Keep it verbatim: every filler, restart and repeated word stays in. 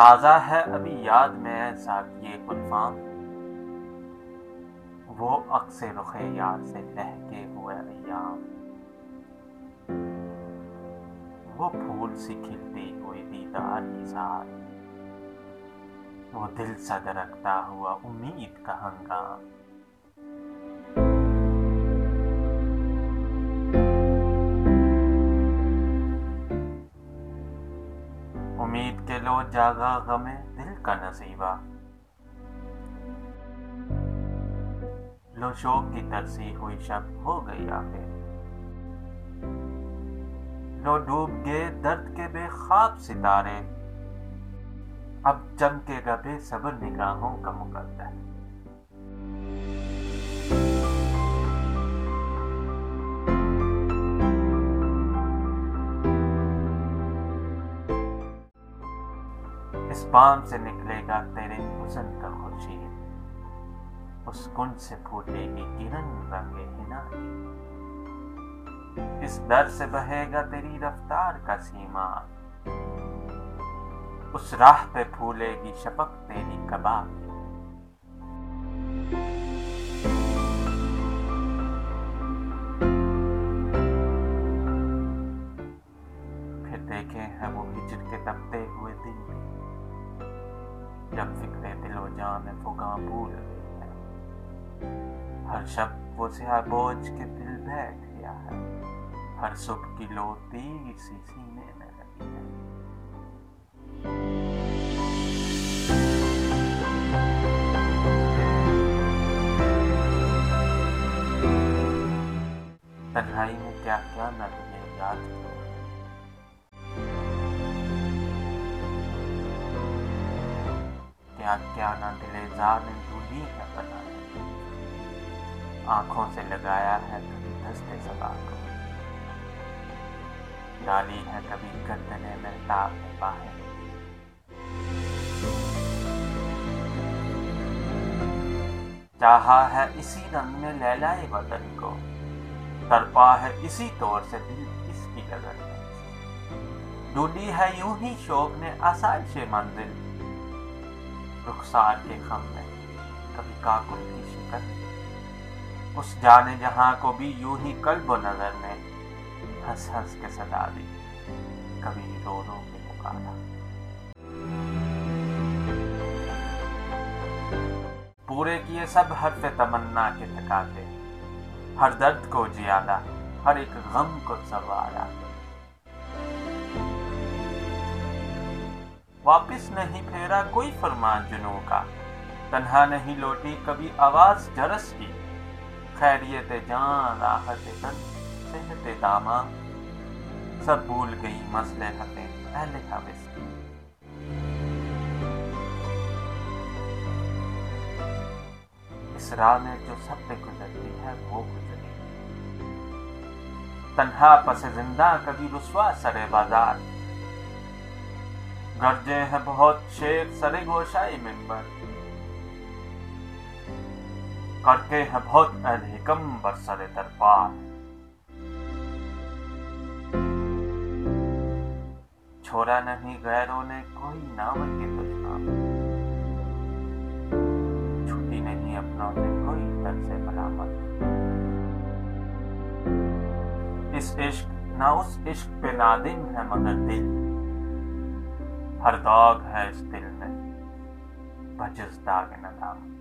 تازہ ہے ابھی یاد میں ساقیِ گلفام، وہ عکسِ رخِ یار سے لہکے ہوئے ایام، وہ پھول سی کھلتی ہوئی دیدار کی ساتھ، وہ دل سا درکتا ہوا امید کا ہنگام۔ امید کے لو جاگا غم دل کا نصیبہ، لو شوق کی ترسی ہوئی شب ہو گئی آخر، لو ڈوب گئے درد کے بے خواب ستارے، اب چمکے گا بے صبر نگاہوں کا مقدر۔ اس بام سے نکلے گا تیرے حسن کا خورشید، اس کنج سے پھوٹے گی کرن رنگ حنا کی، اس در سے بہے گا تیری رفتار کا سیما، اس راہ پہ پھولے گی شفق تیری کباب کی۔ پھر دیکھیں ہیں وہ ہجر کے تپتے ہوئے دن میں، جب فکرے دل و جاں میں فگاں بھول گئی ہے، ہر شب وہ سیاہ بوجھ کے دل بیٹھ گیا ہے، ہر صبح کی لو تیر سی سینے میں لگی ہے۔ تنہائی میں کیا کیا نہ تجھے یاد کرو، کیا کیا نہ دلِ زار نے ڈھونڈی ہے پناہ، آنکھوں سے لگایا ہے کبھی دستے صبا کو، ڈالی ہے کبھی گردن محتاب میں باہر۔ چاہا ہے اسی رنگ میں لیلائے وطن کو، تڑپا ہے اسی طور سے دل اس کی لگن میں، ڈھونڈی ہے یوں ہی شوق نے آسائش منزل، رخسار کے خم میں کبھی کاکل کی شکل، اس جانے جہاں کو بھی یوں ہی قلب و نظر نے ہنس ہنس کے صدا دی، کبھی رو رو کے پکارا۔ پورے کیے سب حرف تمنا کے تقاضے، ہر درد کو جیالا، ہر ایک غم کو سنوارا۔ واپس نہیں پھیرا کوئی فرمان جنوں کا، تنہا نہیں لوٹی کبھی آواز جرس کی، خیریت جان راحت تن صحت داماں، سب بھول گئی مصلحتیں اہل حوس کی۔ اس راہ میں جو سب پہ گزرتی ہے وہ گزری، تنہا پس زندہ کبھی رسوا سرے بازار، گرجے ہیں بہت شیر سر گوشائی منبر، کر کے ہیں بہت اہل حکم بر سر دربار۔ چھوڑا نہیں غیروں نے کوئی نام کی دشمن، چھٹی نہیں اپنوں نے کوئی طرز ملامت۔ اس عشق نہ اس عشق پہ نادم ہے مگر دل، ہر داغ ہے اس دل میں بجز داغ ندامت۔